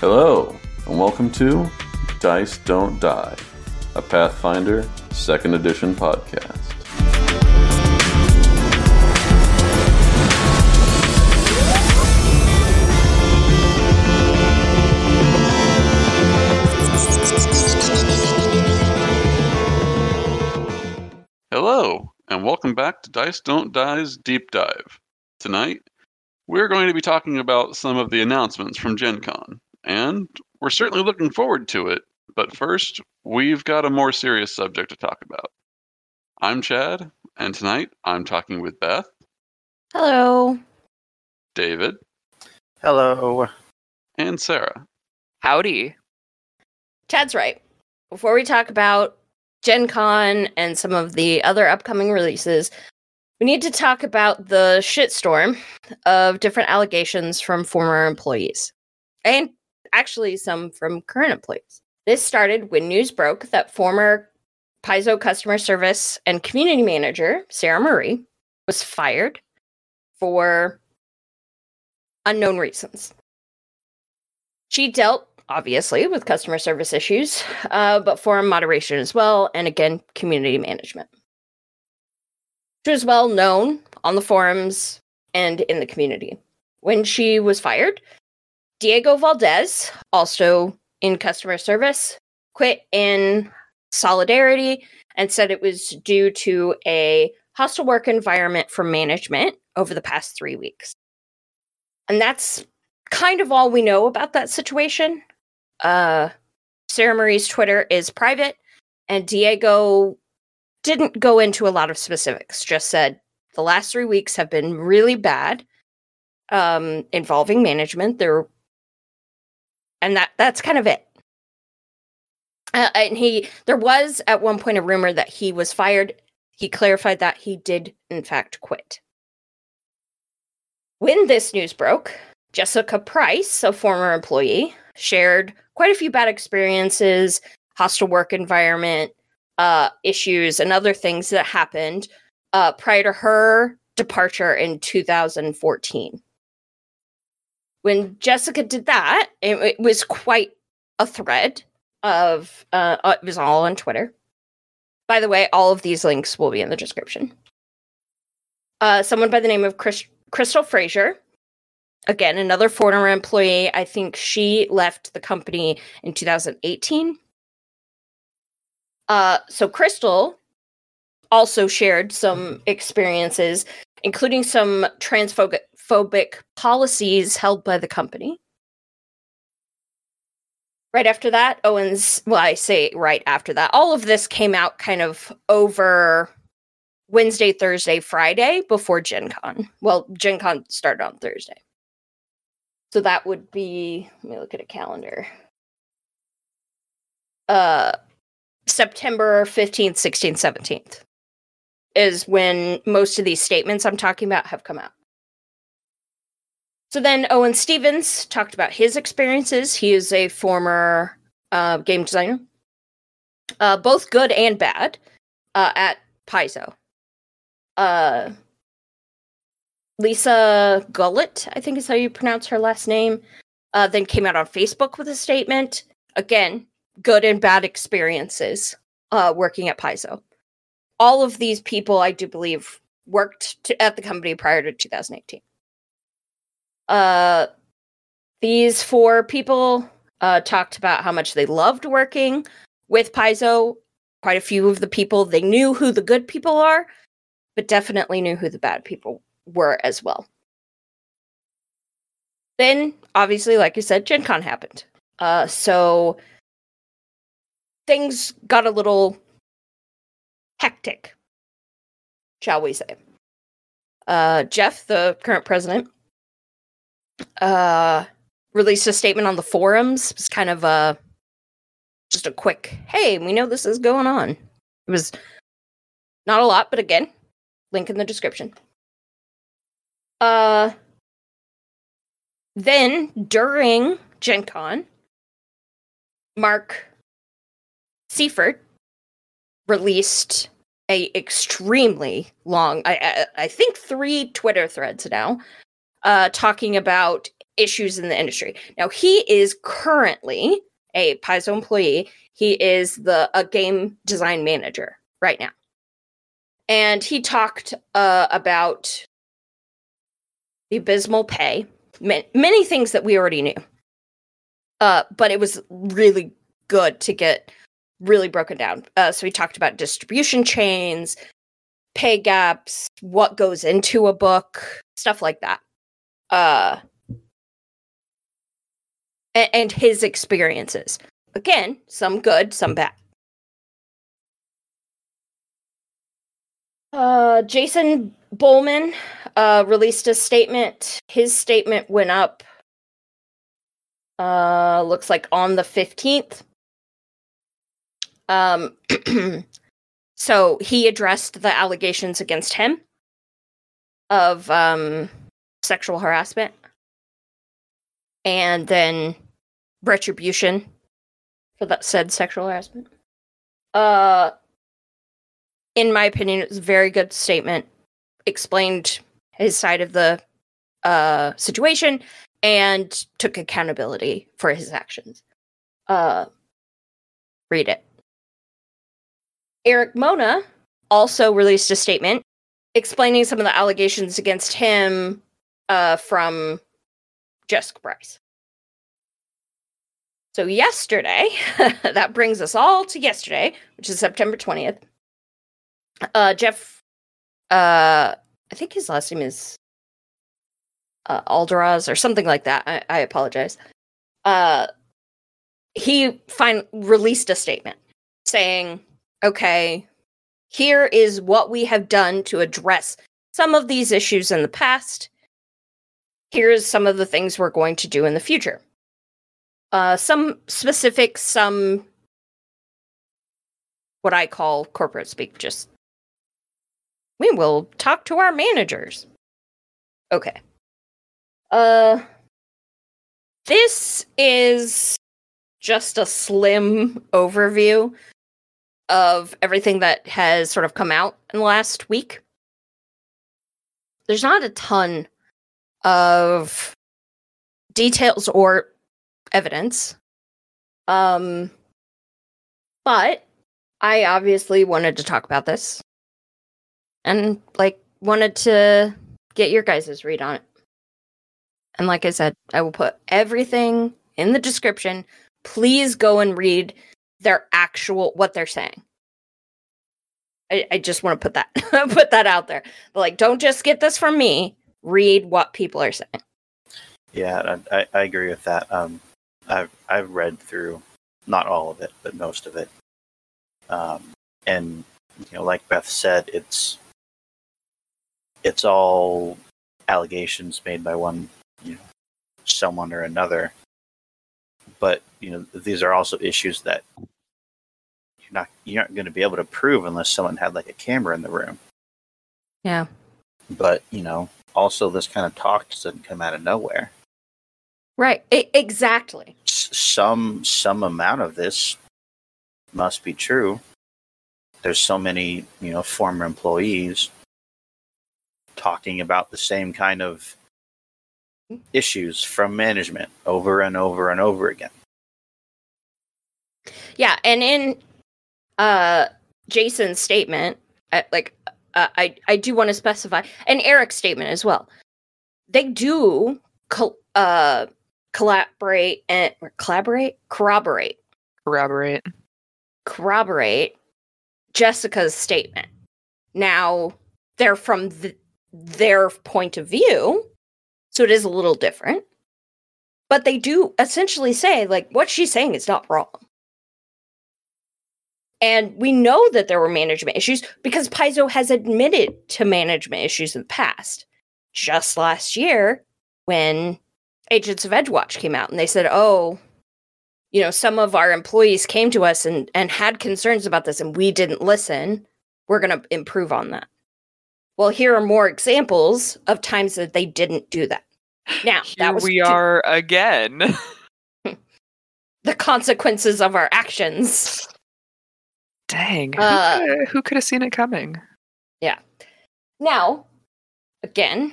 Hello, and welcome to Dice Don't Die, a Pathfinder 2nd Edition podcast. Hello, and welcome back to Dice Don't Die's Deep Dive. Tonight, we're going to be talking about some of the announcements from Gen Con, and we're certainly looking forward to it, but first, we've got a more serious subject to talk about. I'm Chad, and tonight I'm talking with Beth. Hello. David. Hello. And Sarah. Howdy. Chad's right. Before we talk about Gen Con and some of the other upcoming releases, we need to talk about the shitstorm of different allegations from former employees. And actually some from current employees. This started when news broke that former Paizo customer service and community manager, Sarah Marie, was fired for unknown reasons. She dealt obviously with customer service issues, but forum moderation as well, and again, community management. She was well known on the forums and in the community. When she was fired, Diego Valdez, also in customer service, quit in solidarity and said it was due to a hostile work environment from management over the past 3 weeks. And that's kind of all we know about that situation. Sarah Marie's Twitter is private, and Diego didn't go into a lot of specifics, just said the last 3 weeks have been really bad, involving management there, and that's kind of it. And there was at one point a rumor that he was fired. He clarified that he did in fact quit. When this news broke, Jessica Price, a former employee, shared quite a few bad experiences, hostile work environment, issues, and other things that happened prior to her departure in 2014. When Jessica did that, it was quite a thread of, it was all on Twitter. By the way, all of these links will be in the description. Someone by the name of Crystal Frasier, again, another former employee. I think she left the company in 2018. So Crystal also shared some experiences, including some transphobic policies held by the company. Right after that, all of this came out kind of over Wednesday, Thursday, Friday before Gen Con. Well, Gen Con started on Thursday. So that would be, let me look at a calendar. September 15th, 16th, 17th is when most of these statements I'm talking about have come out. So then Owen Stevens talked about his experiences. He is a former game designer, both good and bad, at Paizo. Lisa Gullett, I think is how you pronounce her last name, then came out on Facebook with a statement. Again, good and bad experiences working at Paizo. All of these people, I do believe, worked at the company prior to 2018. These four people talked about how much they loved working with Paizo. Quite a few of the people, they knew who the good people are, but definitely knew who the bad people were as well. Then, obviously, like I said, Gen Con happened. So things got a little hectic, shall we say. Jeff, the current president, released a statement on the forums. It was kind of just a quick, hey, we know this is going on. It was not a lot, but again, link in the description. Then, during Gen Con, Mark Seifter released a extremely long, I think 3 Twitter threads now, talking about issues in the industry. Now, he is currently a Paizo employee. He is a game design manager right now. And he talked about the abysmal pay, many things that we already knew. But it was really good to get really broken down. So we talked about distribution chains, pay gaps, what goes into a book, stuff like that. And his experiences. Again, some good, some bad. Jason Bowman released a statement. His statement went up, looks like on the 15th. So he addressed the allegations against him of sexual harassment and then retribution for that said sexual harassment. In my opinion, it was a very good statement. Explained his side of the situation and took accountability for his actions. Read it. Eric Mona also released a statement explaining some of the allegations against him from Jessica Price. So yesterday, that brings us all to yesterday, which is September 20th. Jeff, I think his last name is Alderaz or something like that. I apologize. He released a statement saying, okay, here is what we have done to address some of these issues in the past. Here's some of the things we're going to do in the future. Some specific, some what I call corporate speak, just we will talk to our managers. Okay. This is just a slim overview of everything that has sort of come out in the last week. There's not a ton of details or evidence. But I obviously wanted to talk about this and wanted to get your guys' read on it. And like I said, I will put everything in the description. Please go and read their actual, what they're saying. I just want to put that out there. Don't just get this from me. Read what people are saying. Yeah, I agree with that. I've read through not all of it, but most of it. And like Beth said, it's all allegations made by one, someone or another. But these are also issues that you aren't going to be able to prove unless someone had a camera in the room. Yeah. But also this kind of talk doesn't come out of nowhere. Right. Exactly. Some amount of this must be true. There's so many, former employees talking about the same kind of issues from management over and over and over again. Yeah, and in Jason's statement, I do want to specify, and Eric's statement as well. They do corroborate Jessica's statement. Now, they're from their point of view, so it is a little different. But they do essentially say, what she's saying is not wrong. And we know that there were management issues because Paizo has admitted to management issues in the past. Just last year, when Agents of Edgewatch came out and they said, some of our employees came to us and had concerns about this and we didn't listen. We're going to improve on that. Well, here are more examples of times that they didn't do that. Now, here we are again. The consequences of our actions. Dang. Who could have seen it coming? Yeah. Now, again,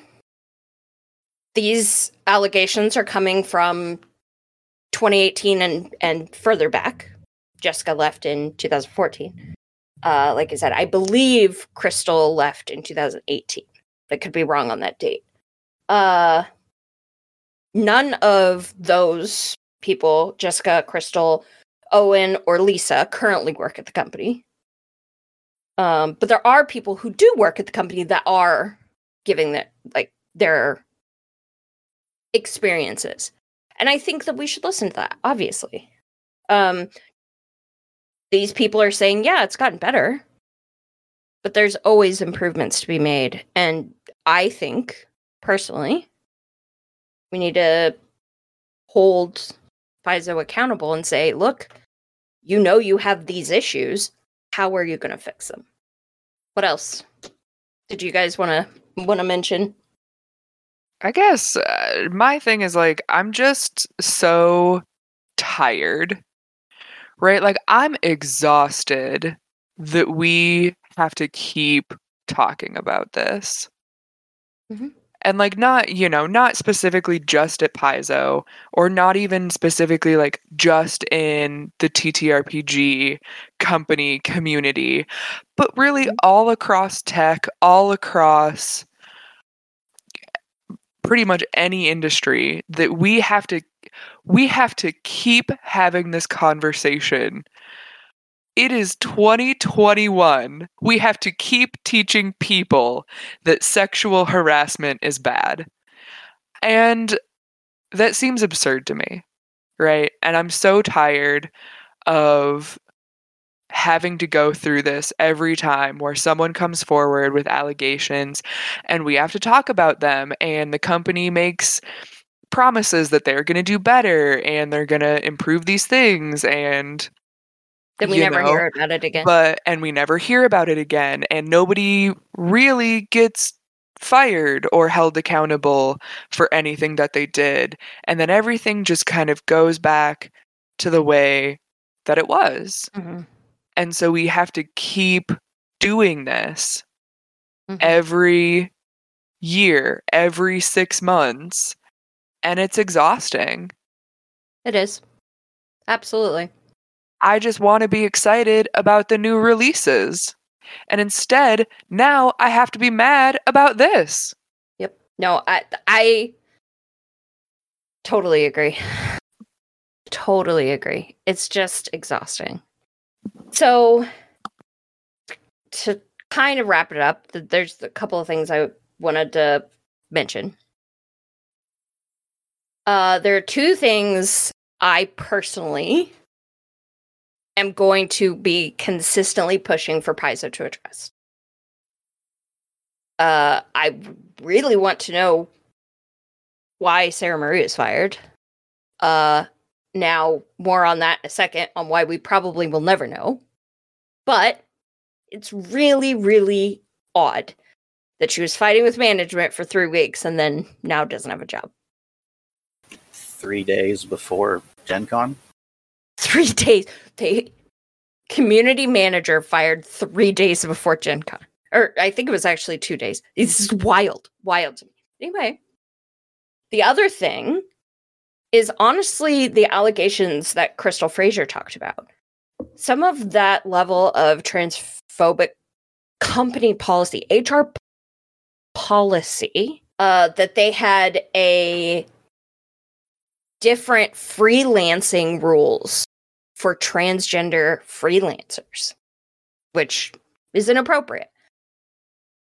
these allegations are coming from 2018 and further back. Jessica left in 2014. Like I said, I believe Crystal left in 2018. I could be wrong on that date. None of those people, Jessica, Crystal, Owen, or Lisa, currently work at the company. But there are people who do work at the company that are giving their experiences. And I think that we should listen to that, obviously. These people are saying, yeah, it's gotten better. But there's always improvements to be made. And I think, personally, we need to hold Paizo accountable and say, look, you know you have these issues. How are you going to fix them? What else did you guys want to mention? I guess my thing is, like, I'm just so tired, right? Like, I'm exhausted that we have to keep talking about this. Mm-hmm. And, like, not specifically just at Paizo, or not even specifically, like, just in the TTRPG company community, but really all across tech, all across pretty much any industry, that we have to keep having this conversation. It is 2021. We have to keep teaching people that sexual harassment is bad. And that seems absurd to me, right? And I'm so tired of having to go through this every time where someone comes forward with allegations and we have to talk about them, and the company makes promises that they're going to do better and they're going to improve these things, and then we never hear about it again. And we never hear about it again. And nobody really gets fired or held accountable for anything that they did. And then everything just kind of goes back to the way that it was. Mm-hmm. And so we have to keep doing this every year, every 6 months. And it's exhausting. It is. Absolutely. I just want to be excited about the new releases. And instead, now I have to be mad about this. Yep. No, I totally agree. Totally agree. It's just exhausting. So, to kind of wrap it up, there's a couple of things I wanted to mention. There are two things I personally am going to be consistently pushing for Paizo to address. I really want to know why Sarah Marie was fired. Now, more on that in a second, on why we probably will never know. But it's really, really odd that she was fighting with management for 3 weeks and then now doesn't have a job. 3 days before Gen Con? 3 days. The community manager fired 3 days before Gen Con. Or I think it was actually 2 days. This is wild. Wild to me. Anyway. The other thing is honestly the allegations that Crystal Frasier talked about. Some of that level of transphobic company policy, HR policy, that they had a different freelancing rules for transgender freelancers, which is inappropriate.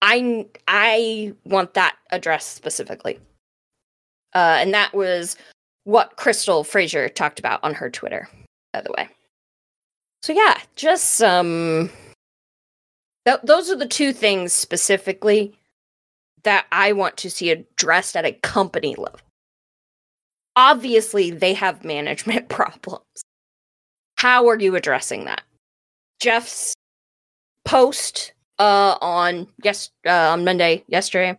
I want that addressed specifically. And that was what Crystal Frasier talked about on her Twitter, by the way. So yeah, just some... those are the two things specifically that I want to see addressed at a company level. Obviously, they have management problems. How are you addressing that? Jeff's post on Monday, yesterday,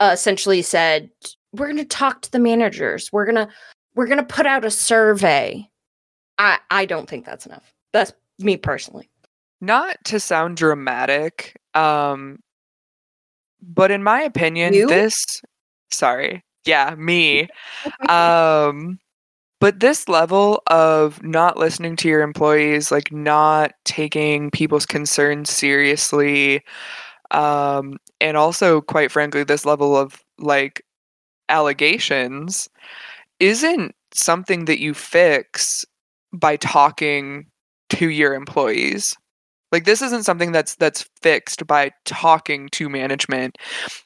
essentially said, we're going to talk to the managers. We're going to put out a survey. I don't think that's enough. That's me personally. Not to sound dramatic, but in my opinion, Yeah, me. But this level of not listening to your employees, like not taking people's concerns seriously, and also, quite frankly, this level of like allegations isn't something that you fix by talking to your employees. Like, this isn't something that's fixed by talking to management.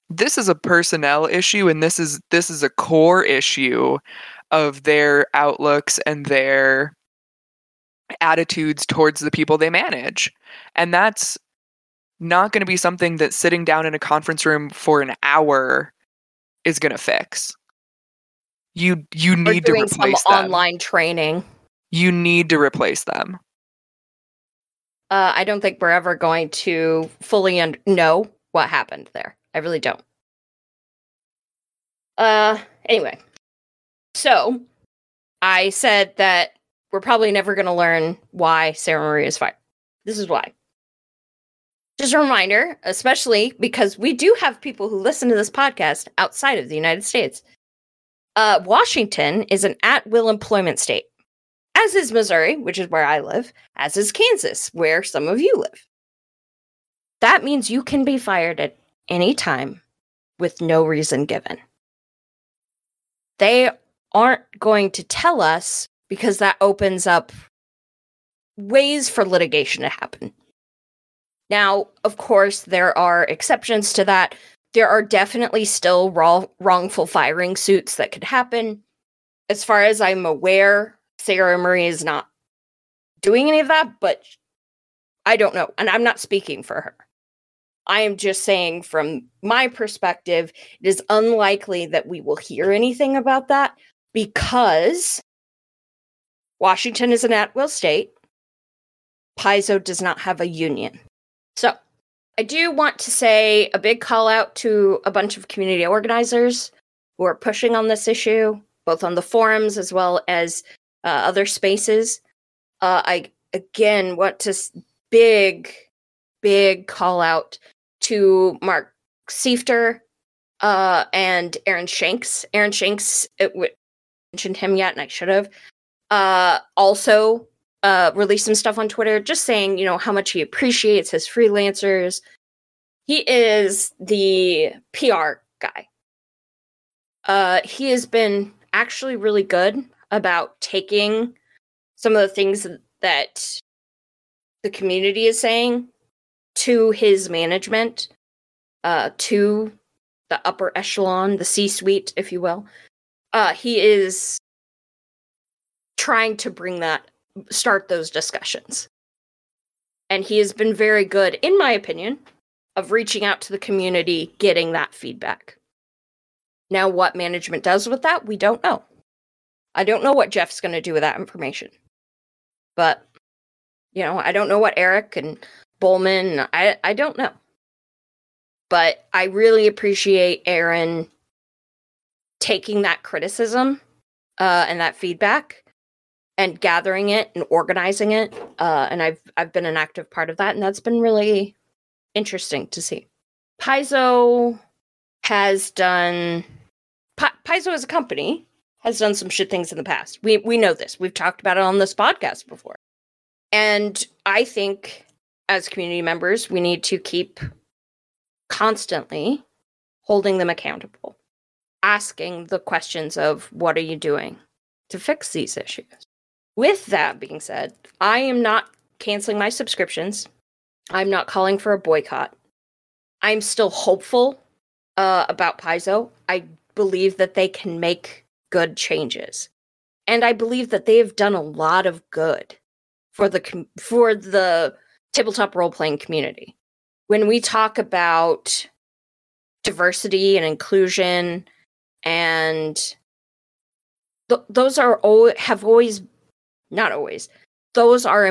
This is a personnel issue, and this is a core issue of their outlooks and their attitudes towards the people they manage. And that's not going to be something that sitting down in a conference room for an hour is going to fix. You need to replace them. Or doing some online training. You need to replace them. I don't think we're ever going to fully know what happened there. I really don't. Anyway. So, I said that we're probably never going to learn why Sarah Marie is fired. This is why. Just a reminder, especially because we do have people who listen to this podcast outside of the United States. Washington is an at-will employment state. As is Missouri, which is where I live, as is Kansas, where some of you live. That means you can be fired at any time with no reason given. They aren't going to tell us because that opens up ways for litigation to happen. Now, of course, there are exceptions to that. There are definitely still wrongful firing suits that could happen. As far as I'm aware, Sarah Marie is not doing any of that, but I don't know. And I'm not speaking for her. I am just saying from my perspective, it is unlikely that we will hear anything about that because Washington is an at-will state. Paizo does not have a union. So I do want to say a big call out to a bunch of community organizers who are pushing on this issue, both on the forums as well as other spaces. I again want to big call out to Mark Seifter and Aaron Shanks. Aaron Shanks, mentioned him yet, and I should have. Also released some stuff on Twitter, just saying, you know, how much he appreciates his freelancers. He is the PR guy. He has been actually really good about taking some of the things that the community is saying to his management, to the upper echelon, the C-suite, if you will. He is trying to start those discussions. And he has been very good, in my opinion, of reaching out to the community, getting that feedback. Now, what management does with that, we don't know. I don't know what Jeff's going to do with that information. But, you know, I don't know what Eric and Bowman, I don't know. But I really appreciate Aaron taking that criticism and that feedback and gathering it and organizing it. And I've been an active part of that, and that's been really interesting to see. Paizo as a company has done some shit things in the past. We know this. We've talked about it on this podcast before. And I think as community members, we need to keep constantly holding them accountable, asking the questions of what are you doing to fix these issues? With that being said, I am not canceling my subscriptions. I'm not calling for a boycott. I'm still hopeful about Paizo. I believe that they can make good changes. And I believe that they have done a lot of good for the tabletop role-playing community. When we talk about diversity and inclusion, and those those are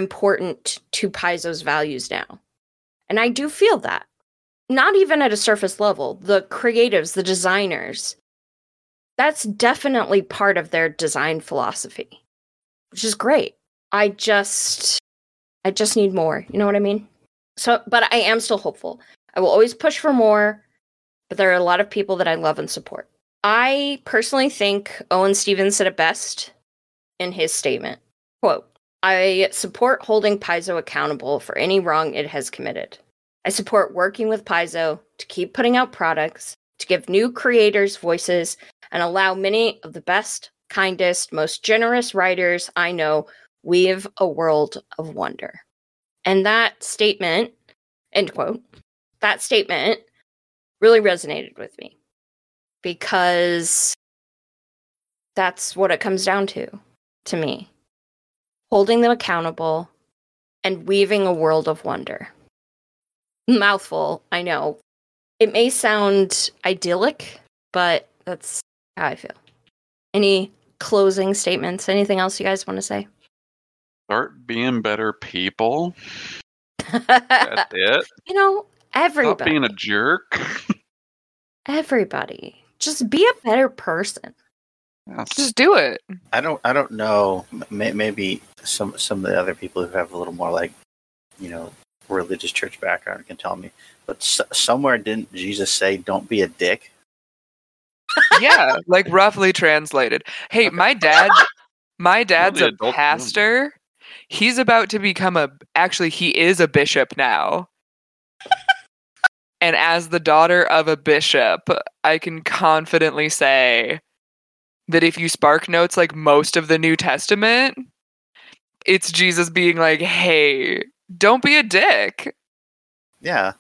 important to Paizo's values now. And I do feel that. Not even at a surface level. The creatives, the designers, that's definitely part of their design philosophy, which is great. I just need more. You know what I mean? So, but I am still hopeful. I will always push for more, but there are a lot of people that I love and support. I personally think Owen Stevens said it best in his statement. Quote, I support holding Paizo accountable for any wrong it has committed. I support working with Paizo to keep putting out products, to give new creators voices, and allow many of the best, kindest, most generous writers I know weave a world of wonder. And that statement, end quote, that statement really resonated with me. Because that's what it comes down to me. Holding them accountable and weaving a world of wonder. Mouthful, I know. It may sound idyllic, but that's how I feel. Any closing statements? Anything else you guys want to say? Start being better people. That's it. You know, everybody. Stop being a jerk. Everybody. Just be a better person. Yeah. Just do it. I don't know. Maybe some of the other people who have a little more like, you know, religious church background can tell me. But somewhere didn't Jesus say, "Don't be a dick"? Yeah, like roughly translated. Hey, okay. my dad's really a pastor. Woman. He's about to become he is a bishop now. And as the daughter of a bishop, I can confidently say that if you spark notes like most of the New Testament, it's Jesus being like, hey, don't be a dick. Yeah.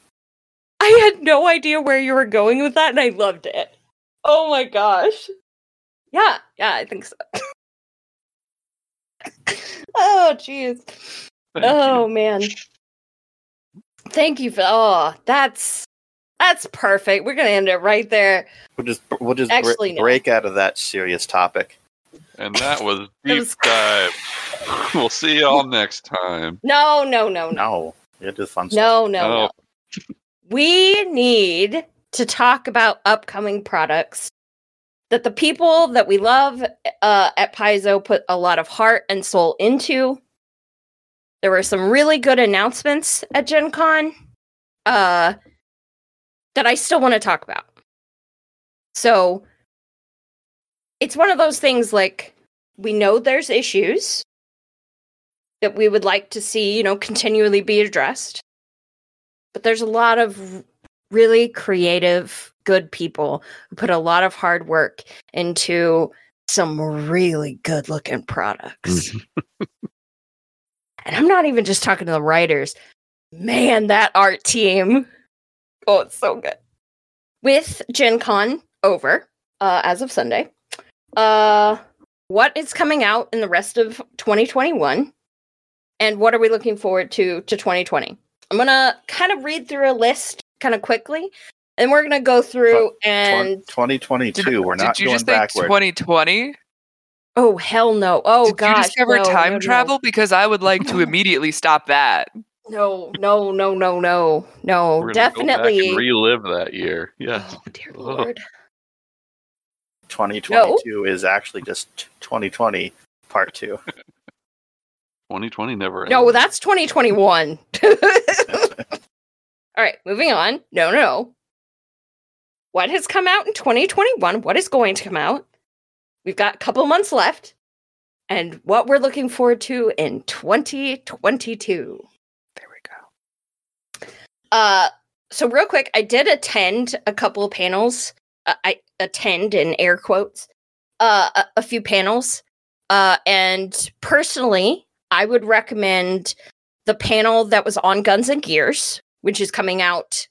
I had no idea where you were going with that, and I loved it. Oh my gosh. Yeah, I think so. Oh, jeez. Oh, man. Thank you for... Oh, that's perfect. We're gonna end it right there. We'll just actually, break out of that serious topic. And that was deep dive. We'll see y'all next time. No. It is fun stuff. No. We need to talk about upcoming products that the people that we love at Paizo put a lot of heart and soul into. There were some really good announcements at Gen Con that I still want to talk about. So it's one of those things like we know there's issues that we would like to see, you know, continually be addressed. But there's a lot of really creative, good people who put a lot of hard work into some really good looking products. And I'm not even just talking to the writers. Man, that art team. Oh, it's so good. With Gen Con over as of Sunday, what is coming out in the rest of 2021? And what are we looking forward to 2020? I'm going to kind of read through a list kind of quickly. And we're going to go through and... 2022, we're not going backwards. Did you just think 2020? Oh, hell no. Oh, gosh. Did you discover time travel? No. Because I would like to immediately stop that. No. We're definitely. Go back and relive that year. Yeah. Oh, dear Lord. 2022 is actually just 2020 part 2. 2020 never ends. No, that's 2021. All right, moving on. No. What has come out in 2021? What is going to come out? We've got a couple months left, and what we're looking forward to in 2022. There we go. So real quick, I did attend a couple of panels. I attend in air quotes a few panels, and personally, I would recommend the panel that was on Guns and Gears, which is coming out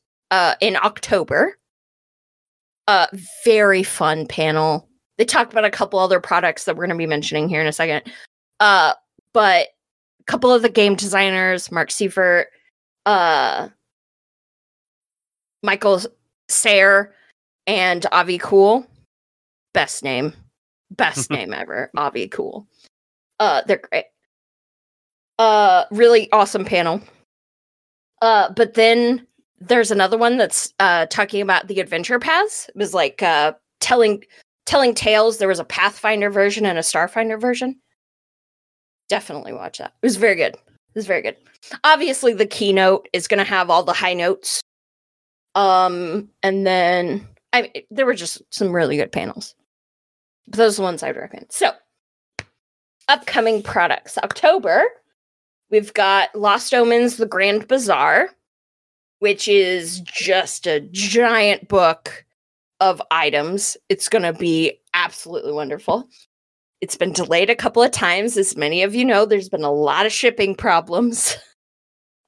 in October. Very fun panel. They talked about a couple other products that we're going to be mentioning here in a second. But a couple of the game designers, Mark Seifter, Michael Sayre, and Avi Cool. Best name ever. Avi Cool. They're great. Really awesome panel. But then there's another one that's talking about the adventure paths. It was like telling tales. There was a Pathfinder version and a Starfinder version. Definitely watch that. It was very good. Obviously, the keynote is going to have all the high notes. And then There were just some really good panels. But those are the ones I would recommend. So, upcoming products. October, we've got Lost Omens, The Grand Bazaar, which is just a giant book of items. It's going to be absolutely wonderful. It's been delayed a couple of times. As many of you know, there's been a lot of shipping problems.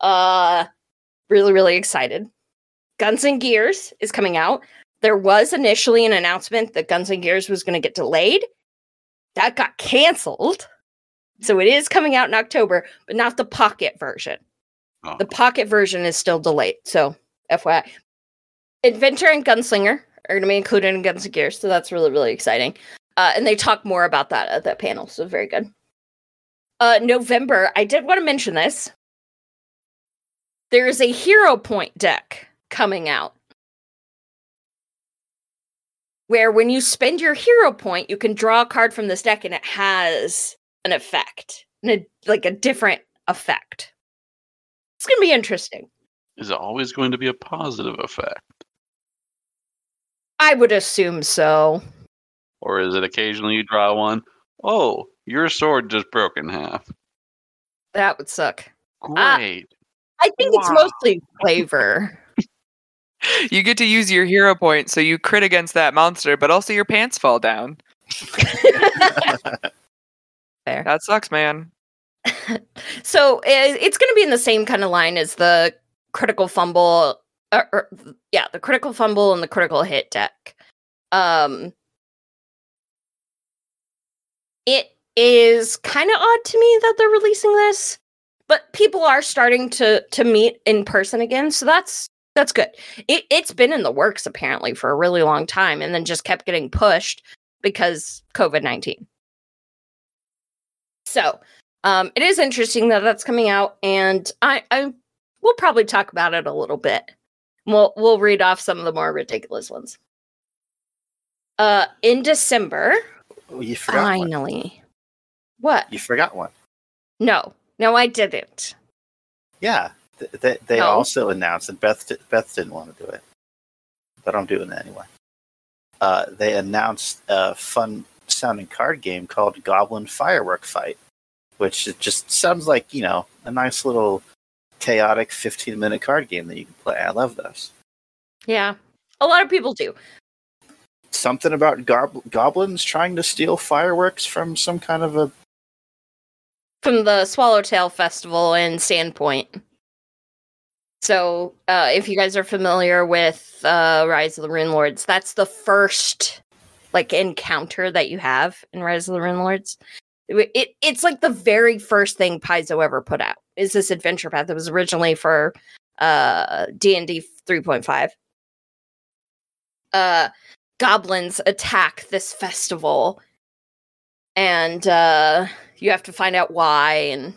Really, really excited. Guns and Gears is coming out. There was initially an announcement that Guns and Gears was going to get delayed. That got canceled. So it is coming out in October, but not the pocket version. Oh. The pocket version is still delayed. So FYI. Inventor and Gunslinger are going to be included in Guns and Gears. So that's really, really exciting. And they talk more about that at that panel. So very good. November, I did want to mention this. There is a Hero Point deck coming out, where when you spend your hero point, you can draw a card from this deck and it has an effect, like a different effect. It's going to be interesting. Is it always going to be a positive effect? I would assume so. Or is it occasionally you draw one? Oh, your sword just broke in half. That would suck. Great. I think It's mostly flavor. You get to use your hero point, so you crit against that monster, but also your pants fall down. Fair. That sucks, man. So it's going to be in the same kind of line as the critical fumble. The critical fumble and the critical hit deck. It is kind of odd to me that they're releasing this, but people are starting to meet in person again, so that's good. It's been in the works, apparently, for a really long time, and then just kept getting pushed because COVID-19. So, it is interesting that that's coming out, and I we'll probably talk about it a little bit. We'll read off some of the more ridiculous ones. In December, you forgot finally. One. What? You forgot one. No, I didn't. Yeah. They also announced, and Beth didn't want to do it, but I'm doing it anyway. They announced a fun-sounding card game called Goblin Firework Fight, which just sounds like, a nice little chaotic 15-minute card game that you can play. I love those. Yeah, a lot of people do. Something about goblins trying to steal fireworks from some kind of a... From the Swallowtail Festival in Sandpoint. So, if you guys are familiar with Rise of the Rune Lords, that's the first, encounter that you have in Rise of the Rune Lords. It's like the very first thing Paizo ever put out, is this adventure path that was originally for D&D 3.5. Goblins attack this festival, and you have to find out why, and...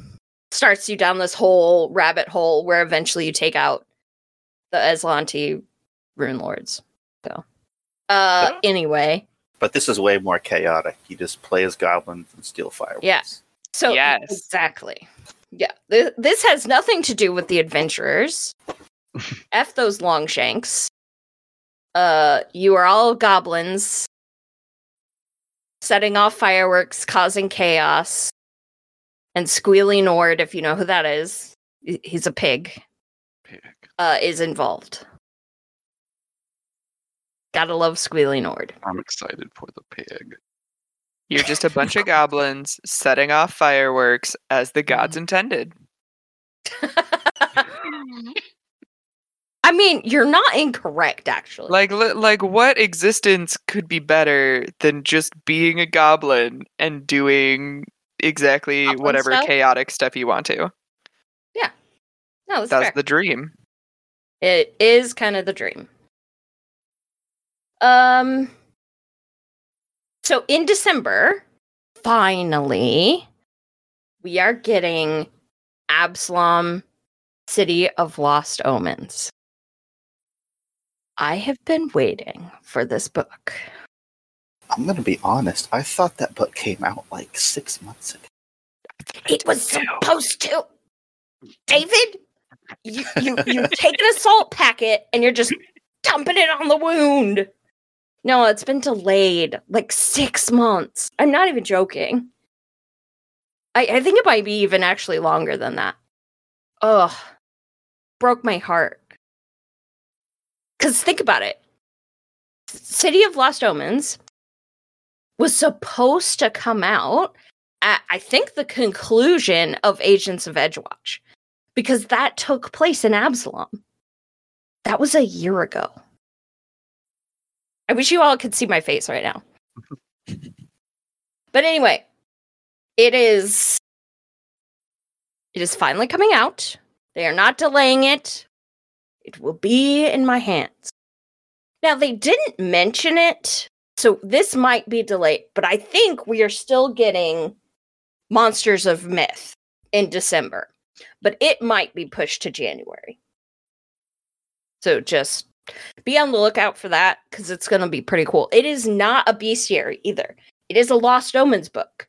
starts you down this whole rabbit hole where eventually you take out the Eslanti Rune Lords. So, anyway. But this is way more chaotic. You just play as goblins and steal fireworks. Yeah. So, yes. Exactly. Yeah. This has nothing to do with the adventurers. F those long shanks. You are all goblins setting off fireworks, causing chaos. And Squealy Nord, if you know who that is, he's a pig. Is involved. Gotta love Squealy Nord. I'm excited for the pig. You're just a bunch of goblins setting off fireworks as the gods intended. I mean, you're not incorrect, actually. Like, what existence could be better than just being a goblin and doing... exactly goblin whatever stuff? Chaotic stuff you want to. Yeah. No, that's fair. The dream. It is kind of the dream. So in December, finally, we are getting Absalom, City of Lost Omens. I have been waiting for this book. I'm going to be honest. I thought that book came out 6 months ago. It was supposed to. David, you take an assault packet and you're just dumping it on the wound. No, it's been delayed like 6 months. I'm not even joking. I think it might be even actually longer than that. Ugh. Broke my heart. Because think about it. City of Lost Omens was supposed to come out at, I think, the conclusion of Agents of Edgewatch. Because that took place in Absalom. That was a year ago. I wish you all could see my face right now. But anyway, it is finally coming out. They are not delaying it. It will be in my hands. Now, they didn't mention it, so this might be delayed, but I think we are still getting Monsters of Myth in December, but it might be pushed to January. So just be on the lookout for that, because it's going to be pretty cool. It is not a bestiary either. It is a Lost Omens book.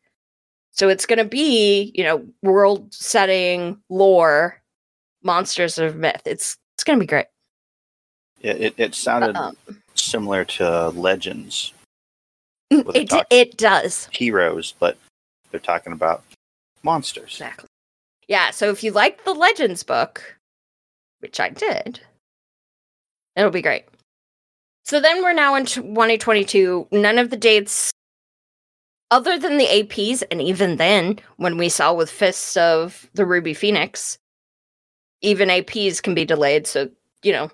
So it's going to be, you know, world setting, lore, Monsters of Myth. It's going to be great. It sounded similar to Legends. It does. Heroes, but they're talking about monsters. Exactly. Yeah, so if you like the Legends book, which I did, it'll be great. So then we're now in 2022. None of the dates, other than the APs, and even then, when we saw with Fists of the Ruby Phoenix, even APs can be delayed, so, you know,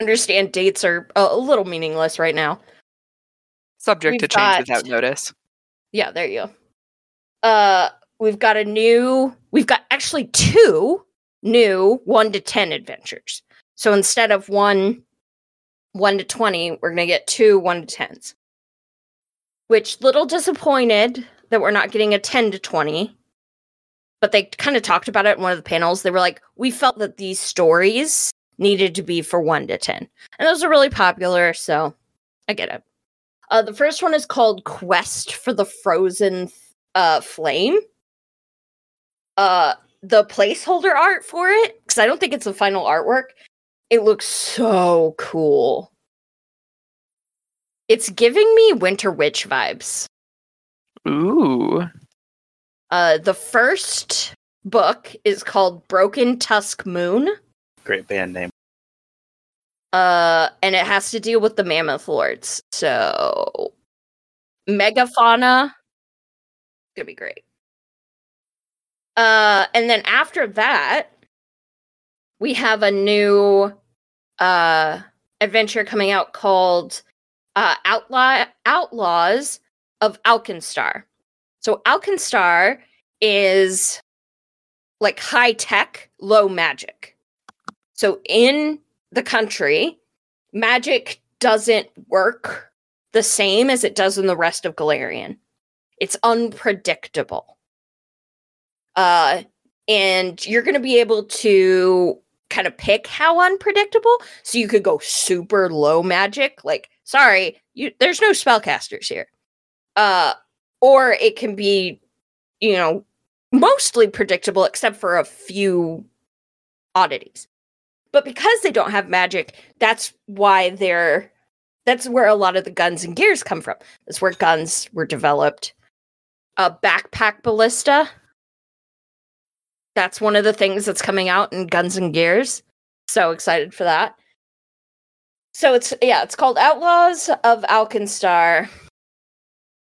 understand dates are a little meaningless right now. Subject to change without notice. Yeah, there you go. We've got actually two new 1 to 10 adventures. So instead of one to 20, we're going to get two 1 to 10s. Which, little disappointed that we're not getting a 10 to 20. But they kind of talked about it in one of the panels. They were like, we felt that these stories needed to be for 1 to 10. And those are really popular, so I get it. The first one is called Quest for the Frozen Flame. The placeholder art for it, because I don't think it's the final artwork, it looks so cool. It's giving me Winter Witch vibes. Ooh. The first book is called Broken Tusk Moon. Great band name. And it has to deal with the Mammoth Lords. So, megafauna. Gonna be great. And then after that, we have a new adventure coming out called Outlaws of Alkenstar. So Alkenstar is like high tech, low magic. So in the country, magic doesn't work the same as it does in the rest of Galarian. It's unpredictable. And you're going to be able to kind of pick how unpredictable. So you could go super low magic. Like, sorry, there's no spellcasters here. Or it can be, you know, mostly predictable except for a few oddities. But because they don't have magic, that's why that's where a lot of the guns and gears come from. That's where guns were developed. A backpack ballista. That's one of the things that's coming out in Guns and Gears. So excited for that. So it's called Outlaws of Alkenstar.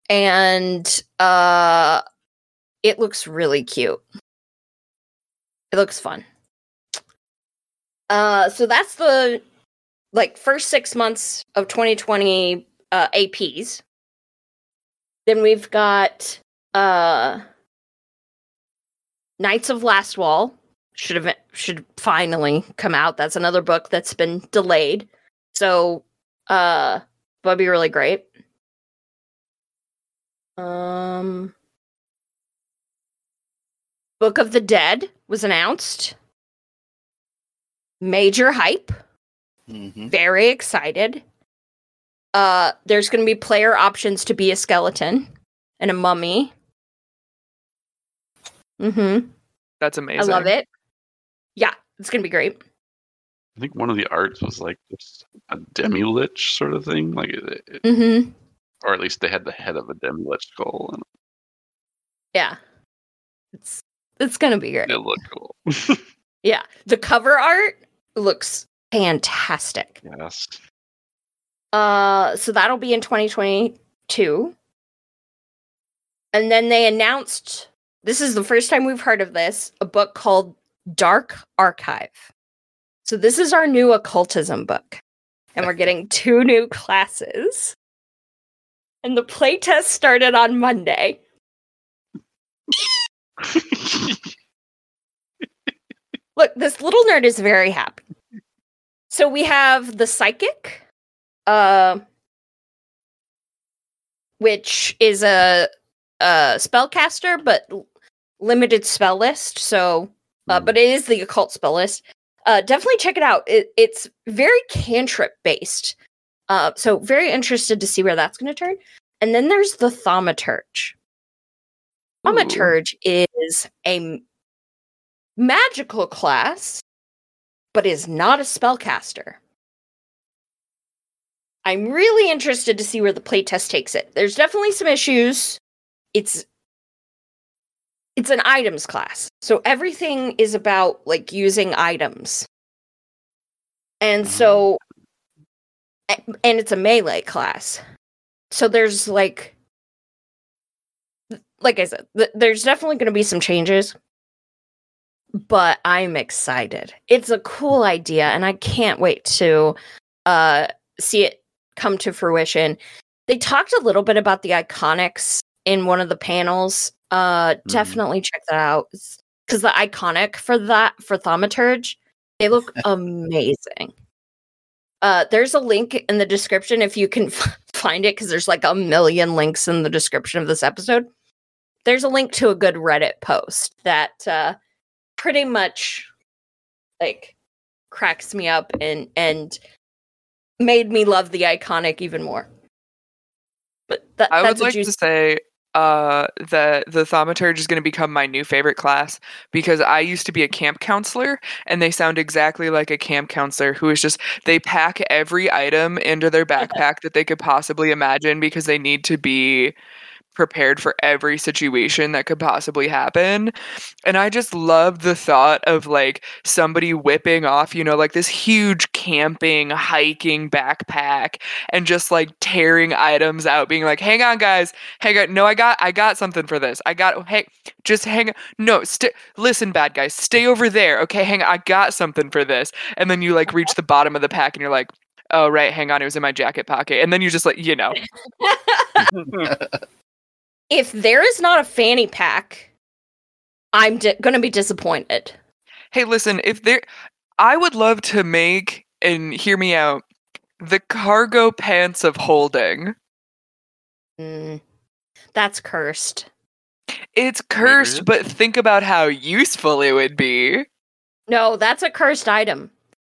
And it looks really cute. It looks fun. So that's the first 6 months of 2020 APs. Then we've got Knights of Last Wall should finally come out. That's another book that's been delayed. So that'd be really great. Book of the Dead was announced. Major hype. Mm-hmm. Very excited. There's going to be player options to be a skeleton and a mummy. Mm-hmm. That's amazing. I love it. Yeah, it's going to be great. I think one of the arts was like just a Demi-Lich sort of thing, like, mm-hmm. Or at least they had the head of a Demi-Lich skull. And yeah, it's gonna be great. It looked cool. Yeah, the cover art looks fantastic. Yes. So that'll be in 2022, and then they announced, this is the first time we've heard of this, a book called Dark Archive. So this is our new occultism book, and we're getting 2 new classes. And the playtest started on Monday. Look, this little nerd is very happy. So we have the Psychic, which is a spellcaster, but limited spell list. So, but it is the occult spell list. Definitely check it out. It's very cantrip based. So very interested to see where that's going to turn. And then there's the Thaumaturge. Thaumaturge is a magical class, but is not a spellcaster. I'm really interested to see where the playtest takes it. There's definitely some issues. It's an items class. So everything is about like using items. And it's a melee class. So there's like I said, there's definitely going to be some changes, but I'm excited. It's a cool idea and I can't wait to see it come to fruition. They talked a little bit about the Iconics in one of the panels. Definitely check that out, because the Iconic for Thaumaturge, they look amazing. There's a link in the description if you can find it, because there's like a million links in the description of this episode. There's a link to a good Reddit post that pretty much like cracks me up and made me love the Iconic even more. But I would like to say that the Thaumaturge is going to become my new favorite class, because I used to be a camp counselor, and they sound exactly like a camp counselor who is just, they pack every item into their backpack that they could possibly imagine, because they need to be prepared for every situation that could possibly happen. And I just love the thought of like somebody whipping off, you know, like this huge camping, hiking backpack and just like tearing items out, being like, hang on guys, hang on. No, I got something for this. Hey, just hang on. No, listen, bad guys, stay over there. Okay, hang on. I got something for this. And then you like reach the bottom of the pack and you're like, oh, right, hang on. It was in my jacket pocket. And then you just like, you know. If there is not a fanny pack, I'm going to be disappointed. Hey, listen, I would love to make, and hear me out, the cargo pants of holding. That's cursed. It's cursed, mm-hmm. But think about how useful it would be. No, that's a cursed item.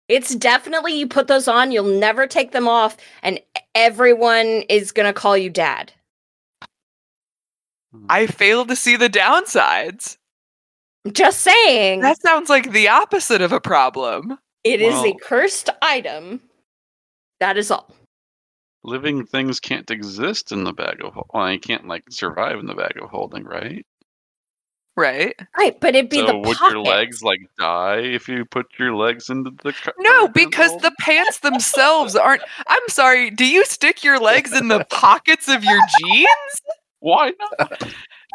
It's definitely, you put those on, you'll never take them off, and everyone is going to call you dad. I fail to see the downsides. Just saying. That sounds like the opposite of a problem. It is a cursed item. That is all. Living things can't exist in the bag of holding. Well, you can't like survive in the bag of holding, right? Right, but it'd be the pocket. Would your legs like die if you put your legs into the? No, because the pants themselves aren't. I'm sorry. Do you stick your legs in the pockets of your jeans? Why not?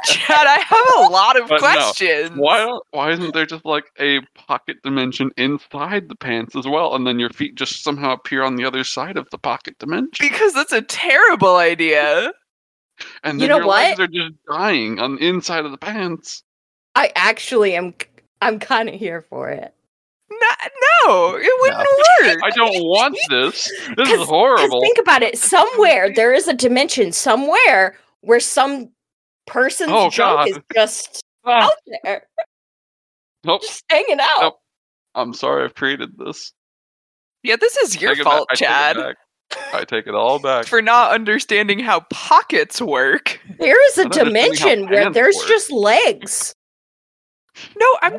Chad, I have a lot of questions. No. Why isn't there just like a pocket dimension inside the pants as well, and then your feet just somehow appear on the other side of the pocket dimension? Because that's a terrible idea. And then you know your legs are just dying on the inside of the pants. I actually am. I'm kind of here for it. No, it wouldn't work. I don't want this. This is horrible. Think about it. Somewhere there is a dimension. Somewhere. Where some person's junk is just out there. Nope. Just hanging out. Nope. I'm sorry I've created this. Yeah, this is your fault, Chad. I take it all back. For not understanding how pockets work. There is a dimension where there's just legs. No, I'm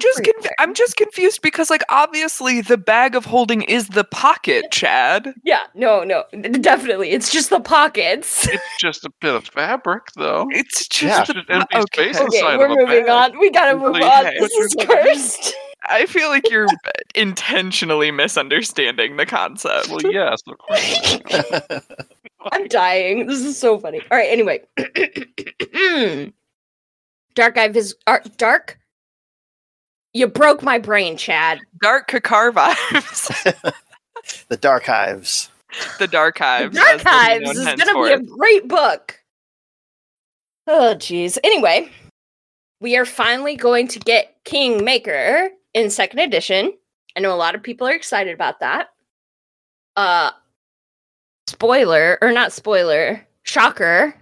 just confused because, like, obviously the bag of holding is the pocket, Chad. Yeah, no, definitely. It's just the pockets. It's just a bit of fabric, though. It's just an empty space inside of a bag. We're moving on. We gotta move on. This is cursed. I feel like you're intentionally misunderstanding the concept. Well, yes, of course. I'm dying. This is so funny. All right, anyway. Dark? You broke my brain, Chad. Dark Kakar vibes. The Dark Hives. The Dark Hives. The Dark Hives is going to be a great book. Oh, jeez. Anyway, we are finally going to get Kingmaker in 2nd edition. I know a lot of people are excited about that. Shocker.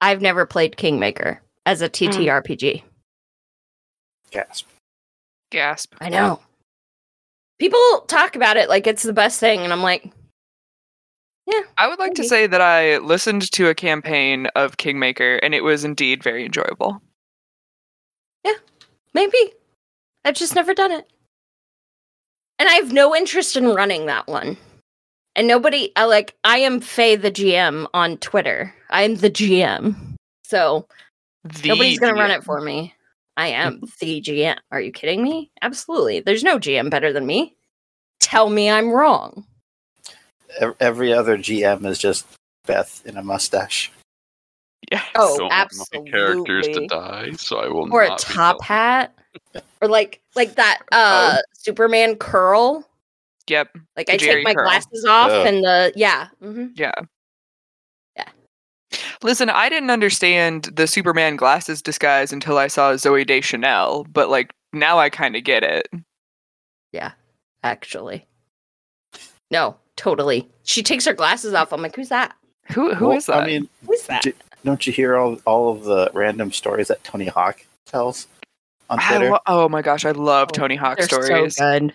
I've never played Kingmaker as a TTRPG. Gasp. I know. People talk about it like it's the best thing, and I'm like, yeah. I would like to say that I listened to a campaign of Kingmaker, and it was indeed very enjoyable. Yeah, maybe. I've just never done it. And I have no interest in running that one. And I am Faye the GM on Twitter. I'm the GM. So nobody's going to run it for me. I am the GM. Are you kidding me? Absolutely. There's no GM better than me. Tell me I'm wrong. Every other GM is just Beth in a mustache. Yeah. Oh, don't absolutely. Want my characters to die, so I will. Or not a top hat, or like that Superman curl. Yep. Like I Jerry take my curl. Glasses off and the yeah. Mm-hmm. Yeah. Listen, I didn't understand the Superman glasses disguise until I saw Zooey Deschanel, but like now I kind of get it. Yeah, actually. No, totally. She takes her glasses off. I'm like, who's that? Who is that? I mean, who's that? Don't you hear all of the random stories that Tony Hawk tells on Twitter? Oh my gosh, I love Tony Hawk stories. So good.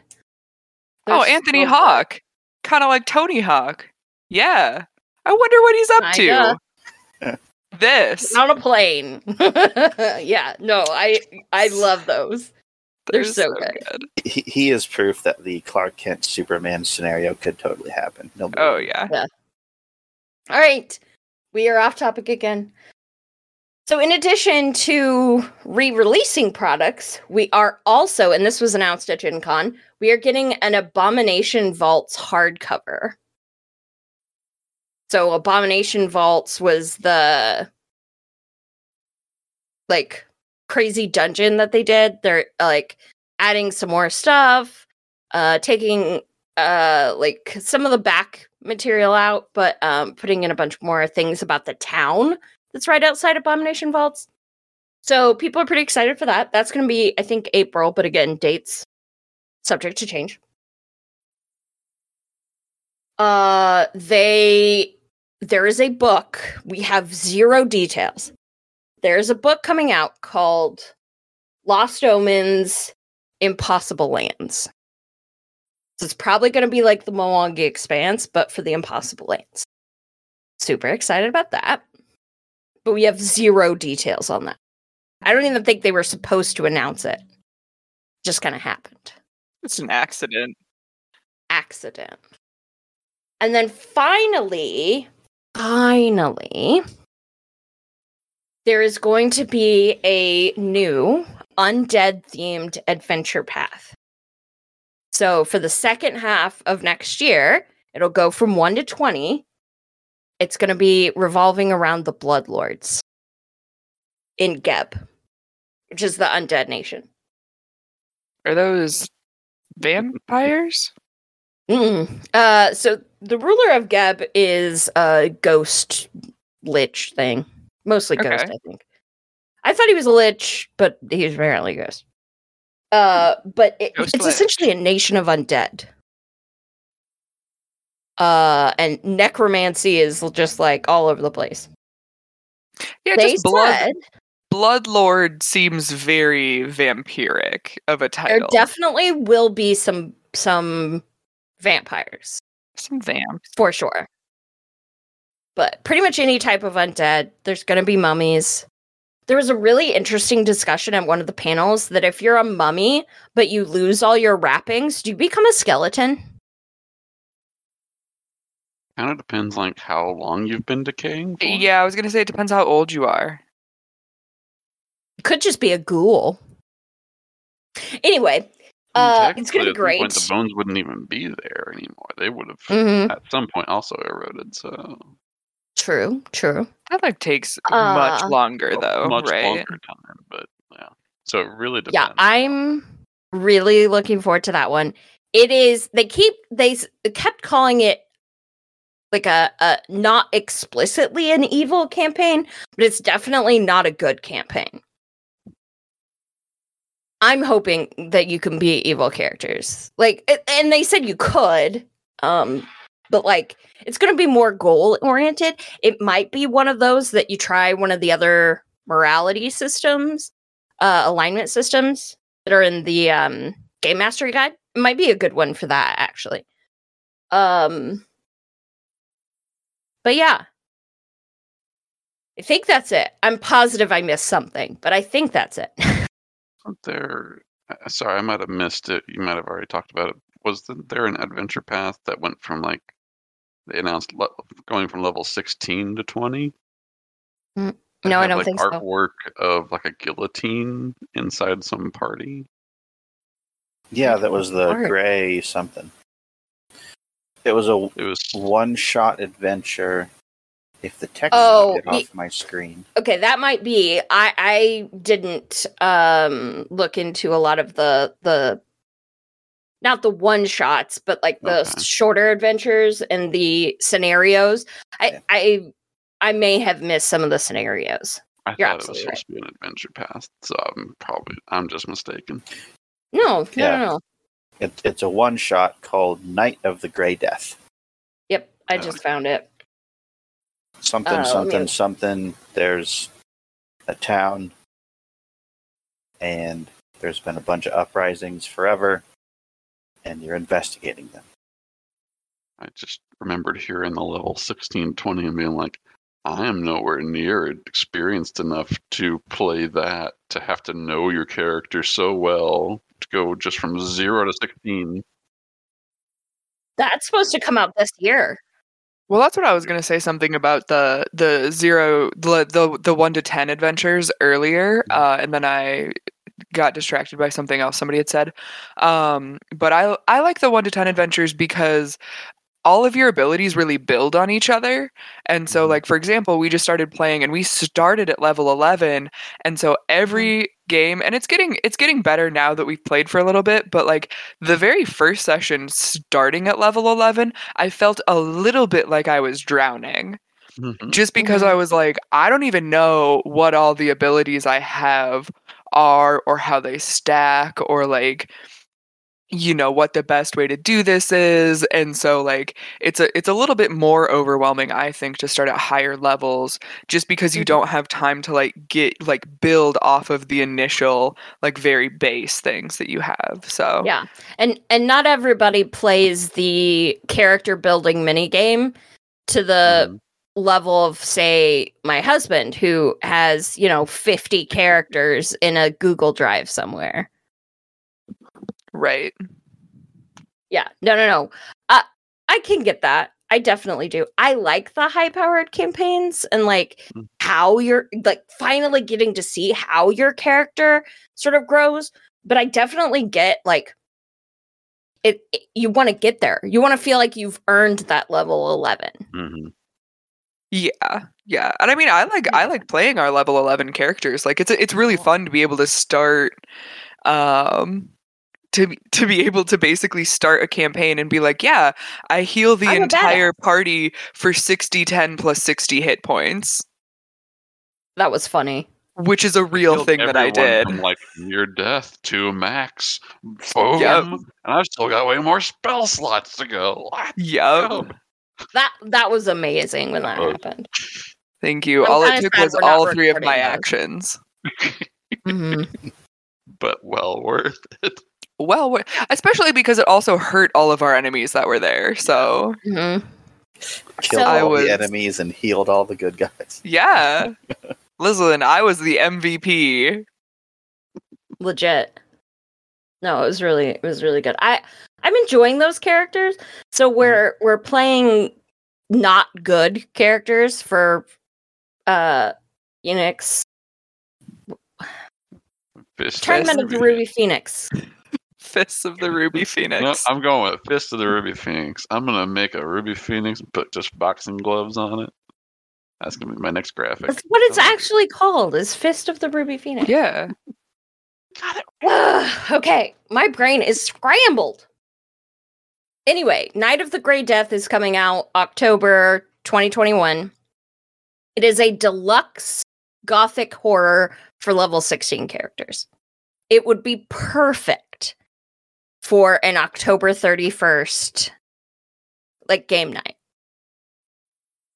Anthony Hawk, kind of like Tony Hawk. Yeah, I wonder what he's up to. This on a plane. Yeah, no, I love those. They're so good. He is proof that the Clark Kent Superman scenario could totally happen. Yeah. All right, we are off topic again. So in addition to re-releasing products, we are also, and this was announced at Gen Con, we are getting an Abomination Vaults hardcover. So Abomination Vaults was the like crazy dungeon that they did. They're like adding some more stuff, taking like some of the back material out, but putting in a bunch more things about the town that's right outside Abomination Vaults. So people are pretty excited for that. That's going to be, I think, April, but again, dates subject to change. There is a book. We have zero details. There is a book coming out called Lost Omens, Impossible Lands. So it's probably going to be like the Milwaukee Expanse, but for the Impossible Lands. Super excited about that. But we have zero details on that. I don't even think they were supposed to announce it. It just kind of happened. It's an accident. And then finally, there is going to be a new undead-themed adventure path. So for the second half of next year, it'll go from 1 to 20. It's going to be revolving around the Bloodlords in Geb, which is the undead nation. Are those vampires? Mm-mm. So the ruler of Geb is a ghost lich thing. Mostly ghost, I think. I thought he was a lich, but he's apparently a ghost. But it's essentially a nation of undead. And necromancy is just like all over the place. Yeah, they just Bloodlord seems very vampiric of a title. There definitely will be some vampires. Some vamps. For sure. But pretty much any type of undead. There's going to be mummies. There was a really interesting discussion at one of the panels that if you're a mummy, but you lose all your wrappings, do you become a skeleton? Kind of depends like how long you've been decaying for. Yeah, I was going to say it depends how old you are. Could just be a ghoul. Anyway, it's going to be great. At some point, the bones wouldn't even be there anymore. They would have at some point also eroded, so... True. That takes much longer, though, much right? Much longer time, but yeah. So it really depends. Yeah, I'm really looking forward to that one. It is, they kept calling it like a not explicitly an evil campaign, but it's definitely not a good campaign. I'm hoping that you can be evil characters. And they said you could, but, it's going to be more goal-oriented. It might be one of those that you try one of the other morality systems, alignment systems that are in the Game Mastery Guide. It might be a good one for that, actually. But, yeah. I think that's it. I'm positive I missed something, but I think that's it. Sorry, I might have missed it. You might have already talked about it. Wasn't there an adventure path that went from, they announced going from level 16 to 20. No, I don't think so. Artwork of a guillotine inside some party. Yeah, that was the gray something. It was one-shot adventure. If the text is off my screen. Okay, that might be. I didn't look into a lot of the not the one-shots, but the shorter adventures and the scenarios. Yeah. I may have missed some of the scenarios. You're absolutely right. It was supposed to be an adventure path, so I'm just mistaken. No. It's a one-shot called Night of the Grey Death. Yep, I just found it. Something. There's a town, and there's been a bunch of uprisings forever. And you're investigating them. I just remembered hearing the level 16, 20 and being like, I am nowhere near experienced enough to play that, to have to know your character so well, to go just from 0 to 16. That's supposed to come out this year. Well, that's what I was going to say, something about the 0, the 1 to 10 adventures earlier, and then I got distracted by something else somebody had said. But I like the 1 to 10 adventures because all of your abilities really build on each other. And so, for example, we just started playing and we started at level 11. And so every game, and it's getting better now that we've played for a little bit, but the very first session starting at level 11, I felt a little bit like I was drowning. Just because I was I don't even know what all the abilities I have are or how they stack or what the best way to do this is. And so it's a little bit more overwhelming, I think, to start at higher levels just because you don't have time to get build off of the initial very base things that you have. So yeah. And not everybody plays the character building minigame to the level of, say, my husband, who has 50 characters in a Google Drive somewhere. Right. Yeah. No. I can get that. I definitely do. I like the high-powered campaigns and how you're finally getting to see how your character sort of grows. But I definitely get it. You want to get there. You want to feel like you've earned that level 11. Mm-hmm. Yeah. And I mean, I like playing our level 11 characters. It's really fun to be able to start, to be able to basically start a campaign and be yeah, I heal the entire party for 60, 10 plus 60 hit points. That was funny. Which is a real thing that I did. From near death to max. Boom. Yep. And I've still got way more spell slots to go. Yep. Go. That was amazing when that happened. Thank you. All it took was all 3 of my actions. Mm-hmm. But well worth it. Well worth, especially because it also hurt all of our enemies that were there. So killed all the enemies and healed all the good guys. Yeah. Lizlyn, I was the MVP. Legit. No, it was really good. I'm enjoying those characters. So we're playing not good characters for Phoenix. Tournament of the Ruby Phoenix. Fists of the Ruby Phoenix. No, I'm going with Fists of the Ruby Phoenix. I'm gonna make a Ruby Phoenix and put just boxing gloves on it. That's gonna be my next graphic. That's what it's actually called, is Fist of the Ruby Phoenix. Yeah. Got it. Okay, my brain is scrambled. Anyway, Night of the Grey Death is coming out October 2021. It is a deluxe gothic horror for level 16 characters. It would be perfect for an October 31st game night.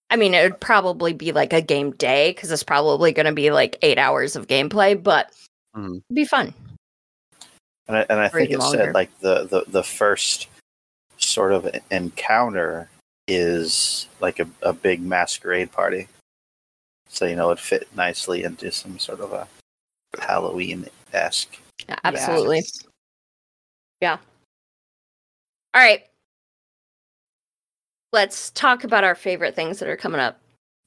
I mean, it would probably be a game day, because it's probably going to be 8 hours of gameplay, but it'd be fun. And I think it said the first sort of encounter is a big masquerade party, so it'd fit nicely into some sort of a Halloween-esque. Yeah, absolutely. Yes. Yeah. All right. Let's talk about our favorite things that are coming up.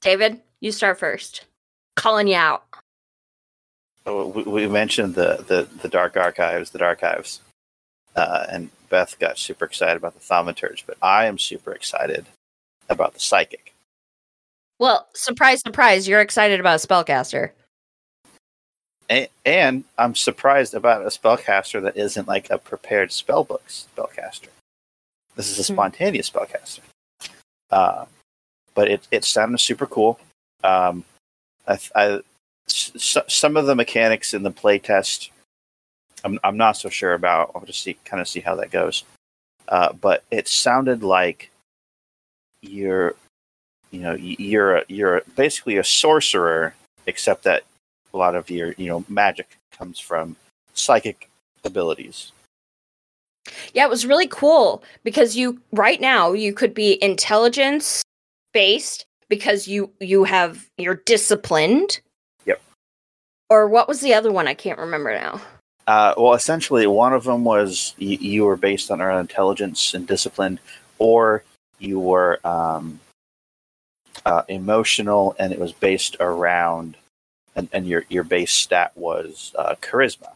David, you start first. Calling you out. Oh, we mentioned the Dark Archives, and Beth got super excited about the Thaumaturge, but I am super excited about the Psychic. Well, surprise, surprise, you're excited about a Spellcaster. And I'm surprised about a Spellcaster that isn't a prepared spellbook Spellcaster. This is a spontaneous Spellcaster. But it sounded super cool. Some of the mechanics in the playtest, I'm not so sure about. I'll just see how that goes. But it sounded like you're basically a sorcerer, except that a lot of your magic comes from psychic abilities. Yeah, it was really cool because right now you could be intelligence based because you're disciplined. Yep. Or what was the other one? I can't remember now. Well, essentially, one of them was you were based on our intelligence and discipline, or you were emotional, and it was based around, and your base stat was charisma.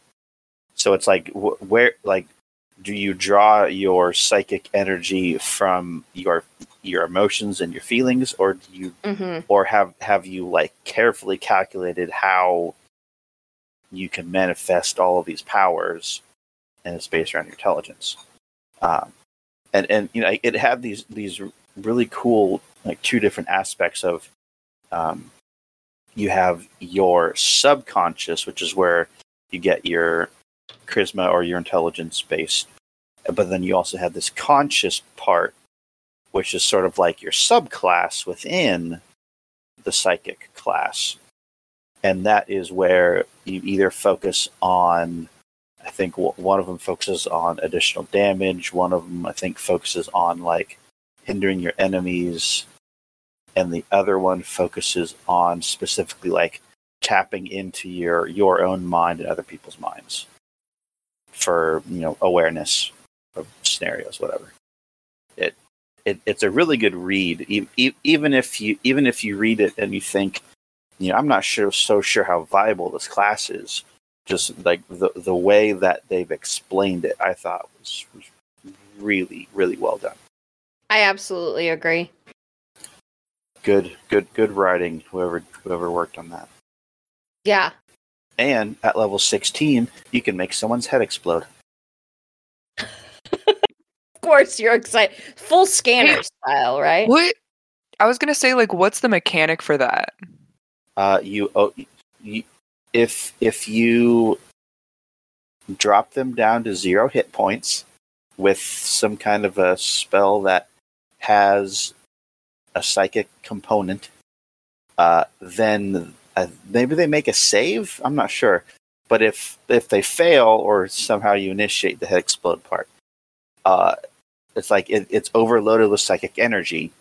So it's where do you draw your psychic energy from your emotions and your feelings, or do you, or have you carefully calculated how you can manifest all of these powers, and it's based around your intelligence? And it had these really cool two different aspects of, you have your subconscious, which is where you get your charisma or your intelligence based, but then you also have this conscious part, which is sort of your subclass within the psychic class, and that is where you either focus on, I think one of them focuses on additional damage, one of them I think focuses on hindering your enemies, and the other one focuses on specifically tapping into your own mind and other people's minds for awareness of scenarios, whatever. It's a really good read, even if you read it and you think, I'm not so sure how viable this class is. Just the way that they've explained it, I thought was really, really well done. I absolutely agree. Good writing. Whoever worked on that. Yeah. And at level 16, you can make someone's head explode. Of course, you're excited. Full scanner style, right? What? I was gonna say, what's the mechanic for that? If you drop them down to 0 hit points with some kind of a spell that has a psychic component, then maybe they make a save. I'm not sure, but if they fail or somehow you initiate the head explode part, it's it's overloaded with psychic energy,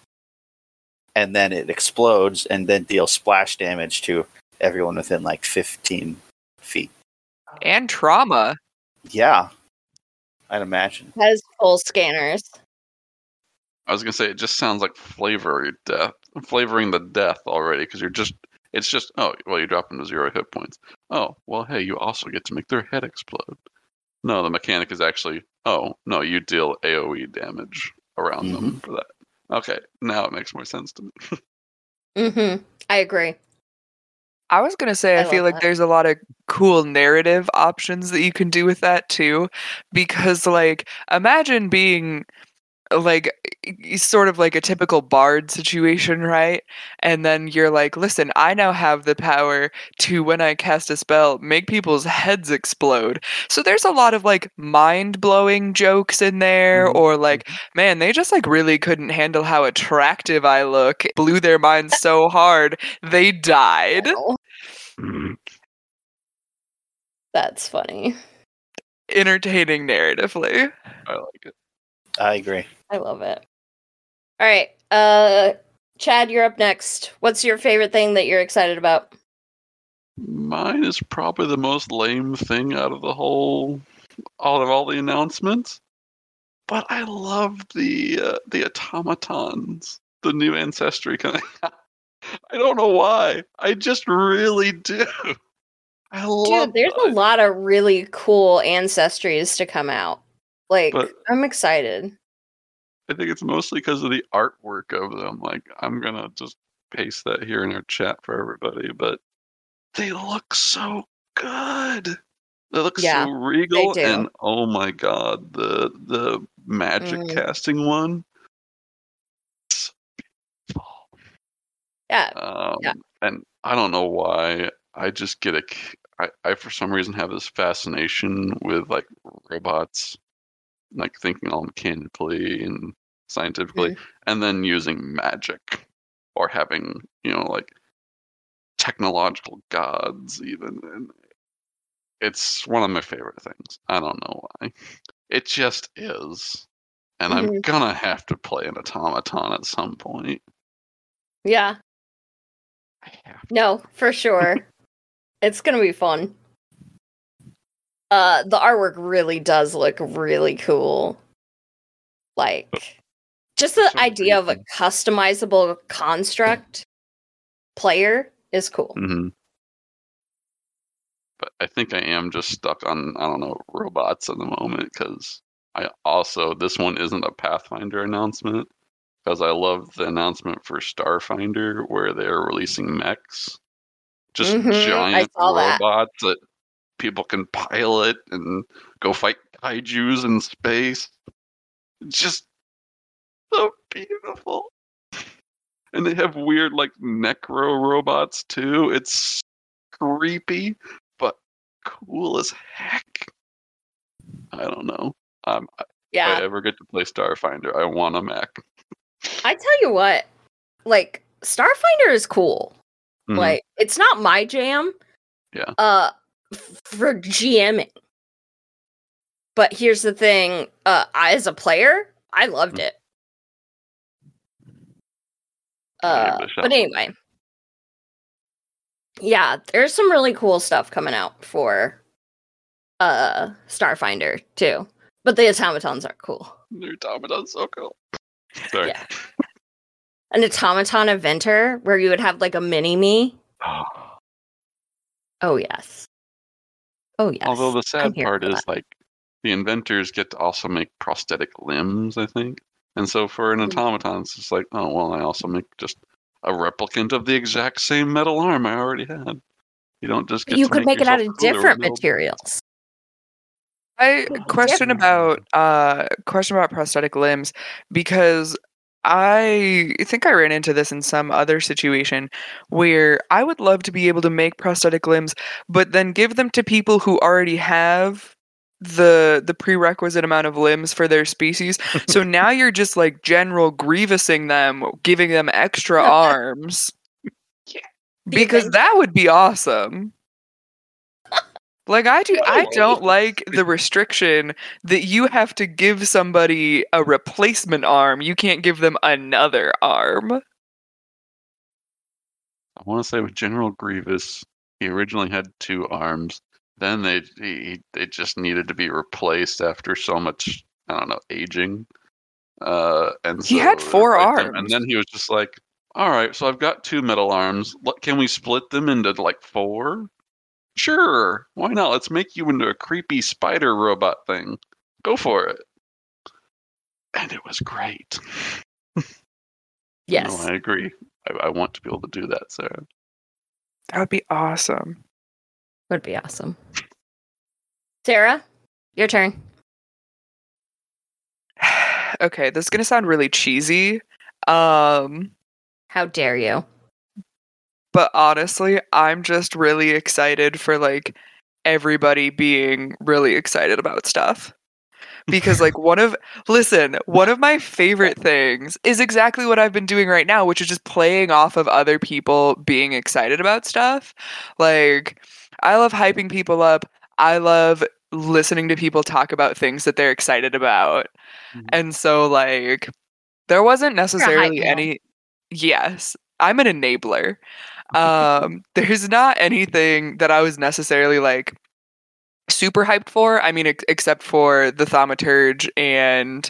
and then it explodes and then deals splash damage to everyone within like 15 feet. And trauma. Yeah, I'd imagine. That is full scanners. I was gonna say it just sounds like flavoring the death already because you drop them to 0 hit points. Oh, well, hey, you also get to make their head explode. No, the mechanic is actually, oh, no, you deal AoE damage around them for that. Okay, now it makes more sense to me. I agree. I was going to say, I feel like there's a lot of cool narrative options that you can do with that, too. Because, like, imagine being, like, sort of like a typical bard situation, right? And then you're like, listen, I now have the power to, when I cast a spell, make people's heads explode. So there's a lot of like mind-blowing jokes in there, or like, man, they just like really couldn't handle how attractive I look. It blew their minds so hard, they died. That's funny. Entertaining narratively. I like it. I agree. I love it. All right. Chad, you're up next. What's your favorite thing that you're excited about? Mine is probably the most lame thing out of all the announcements. But I love the automatons, the new ancestry coming out. I don't know why. I just really do. I love Dude, there's that. A lot of really cool ancestries to come out. Like, but I'm excited. I think it's mostly because of the artwork of them. Like, I'm going to just paste that here in our chat for everybody. But they look so good. They look so regal. And, oh, my God, the magic casting one. It's beautiful. Yeah. And I don't know why. I just get I, for some reason, have this fascination with, like, robots. Like thinking all mechanically and scientifically, and then using magic or having, like technological gods, even. And it's one of my favorite things. I don't know why. It just is. And I'm going to have to play an automaton at some point. Yeah. I have to. No, for sure. It's going to be fun. The artwork really does look really cool. Like, just the idea of a customizable construct player is cool. Mm-hmm. But I think I am just stuck on, I don't know, robots at the moment, because this one isn't a Pathfinder announcement, because I love the announcement for Starfinder where they're releasing mechs. Just giant robots that people can pilot and go fight kaijus in space. It's just so beautiful. And they have weird, like, necro robots, too. It's creepy, but cool as heck. I don't know. If I ever get to play Starfinder, I want a mech. I tell you what, like, Starfinder is cool. Mm-hmm. Like, it's not my jam. Yeah. For GMing. But here's the thing, as a player, I loved it. But anyway. Yeah, there's some really cool stuff coming out for Starfinder too. But the automatons are cool. The automatons so cool. Sorry. Yeah. An automaton inventor where you would have like a mini-me. Oh yes. Oh, yes. Although the sad part is, like, the inventors get to also make prosthetic limbs, I think. And so for an automaton, it's just like, oh, well, I also make just a replicant of the exact same metal arm I already had. You don't just get to make it out of different materials. I question about prosthetic limbs, because I think I ran into this in some other situation where I would love to be able to make prosthetic limbs, but then give them to people who already have the prerequisite amount of limbs for their species. So now you're just like general grievousing them, giving them extra arms. Yeah. Because that would be awesome. Like, I don't like the restriction that you have to give somebody a replacement arm. You can't give them another arm. I want to say with General Grievous, He originally had two arms. Then they just needed to be replaced after so much, I don't know, aging. And he had four arms. Him. And then he was just like, all right, so I've got two metal arms. Can we split them into like four? Sure. Why not? Let's make you into a creepy spider robot thing. Go for it. And it was great. Yes. No, I agree. I want to be able to do that, Sarah. That would be awesome. Would be awesome. Sarah, your turn. Okay, this is going to sound really cheesy. How dare you? But honestly, I'm just really excited for like everybody being really excited about stuff. Because like one of my favorite things is exactly what I've been doing right now, which is just playing off of other people being excited about stuff. Like, I love hyping people up. I love listening to people talk about things that they're excited about. Mm-hmm. And so like there wasn't necessarily any... Yes, I'm an enabler. There's not anything that I was necessarily like super hyped for. I mean, except for the Thaumaturge and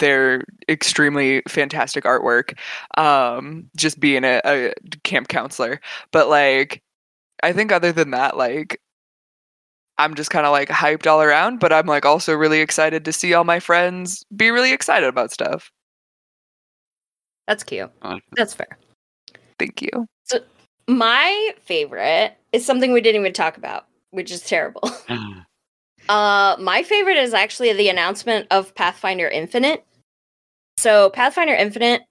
their extremely fantastic artwork, just being a camp counselor. But like, I think other than that, like, I'm just kind of like hyped all around, but I'm like also really excited to see all my friends be really excited about stuff. That's cute. That's fair. Thank you. So my favorite is something we didn't even talk about, which is terrible. My favorite is actually the announcement of Pathfinder Infinite. So Pathfinder Infinite,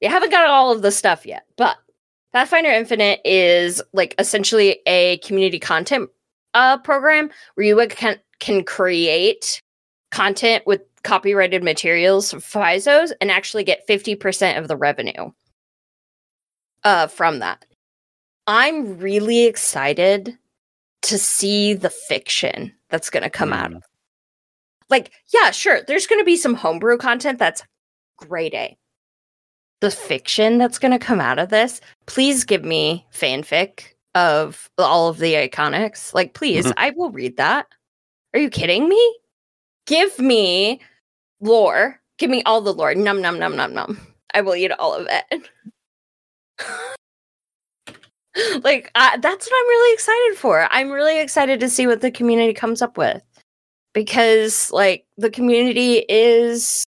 you haven't got all of the stuff yet, but Pathfinder Infinite is like essentially a community content program where you can create content with copyrighted materials from Paizo's and actually get 50% of the revenue from that. I'm really excited to see the fiction that's going to come out of it. Like, yeah, sure, there's going to be some homebrew content that's grade A. The fiction that's going to come out of this, please give me fanfic of all of the iconics. Like, please, I will read that. Are you kidding me? Give me lore. Give me all the lore. Nom, nom, nom, nom, nom. I will eat all of it. Like, that's what I'm really excited for. I'm really excited to see what the community comes up with. Because, like, the community is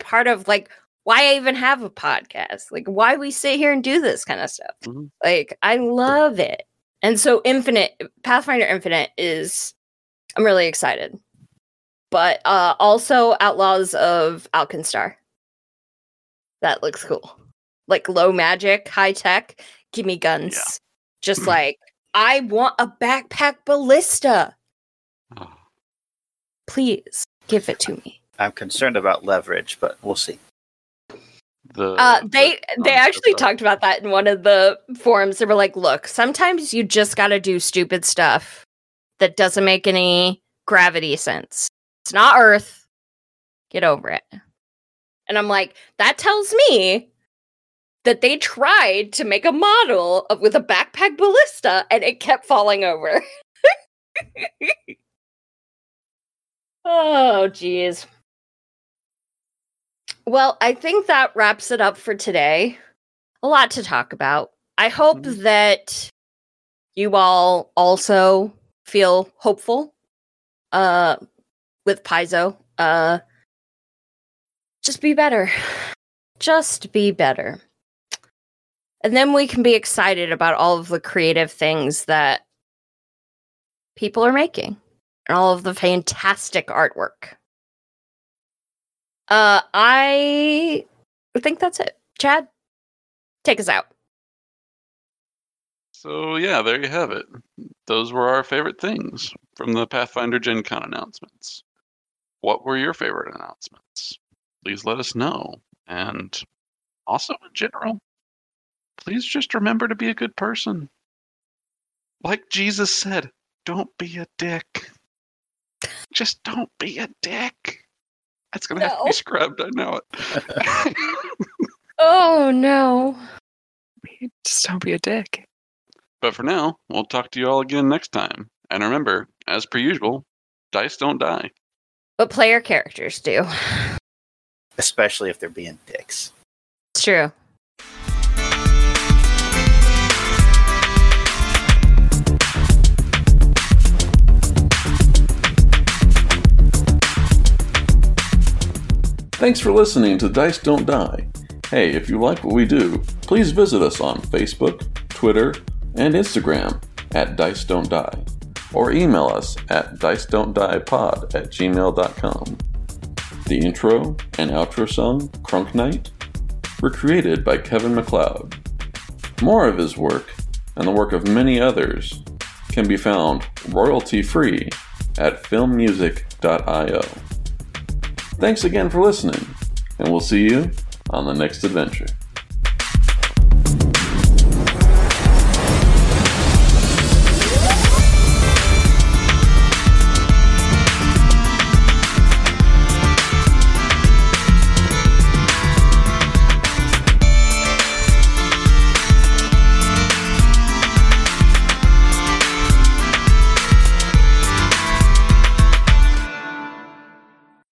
part of, like, why I even have a podcast. Like, why we sit here and do this kind of stuff. Mm-hmm. Like, I love it. And so Pathfinder Infinite is, I'm really excited. But also Outlaws of Alkenstar. That looks cool. Like, low magic, high tech. Give me guns. Yeah. Just like, I want a backpack ballista. Oh. Please give it to me. I'm concerned about leverage, but we'll see. They actually talked about that in one of the forums. They were like, look, sometimes you just got to do stupid stuff that doesn't make any gravity sense. It's not Earth. Get over it. And I'm like, that tells me that they tried to make a model with a backpack ballista and it kept falling over. Oh, geez. Well, I think that wraps it up for today. A lot to talk about. I hope that you all also feel hopeful. With Paizo, just be better. Just be better. And then we can be excited about all of the creative things that people are making and all of the fantastic artwork. I think that's it. Chad, take us out. So yeah, there you have it. Those were our favorite things from the Pathfinder Gen Con announcements. What were your favorite announcements? Please let us know. And also in general, please just remember to be a good person. Like Jesus said, don't be a dick. Just don't be a dick. That's going to have to be scrubbed. I know it. Oh, no. Just don't be a dick. But for now, we'll talk to you all again next time. And remember, as per usual, dice don't die. But player characters do. Especially if they're being dicks. It's true. Thanks for listening to Dice Don't Die. Hey, if you like what we do, please visit us on Facebook, Twitter, and Instagram at Dice Don't Die, or email us at dicedon'tdiepod@gmail.com. The intro and outro song, Crunk Night, were created by Kevin MacLeod. More of his work, and the work of many others, can be found royalty-free at filmmusic.io. Thanks again for listening, and we'll see you on the next adventure.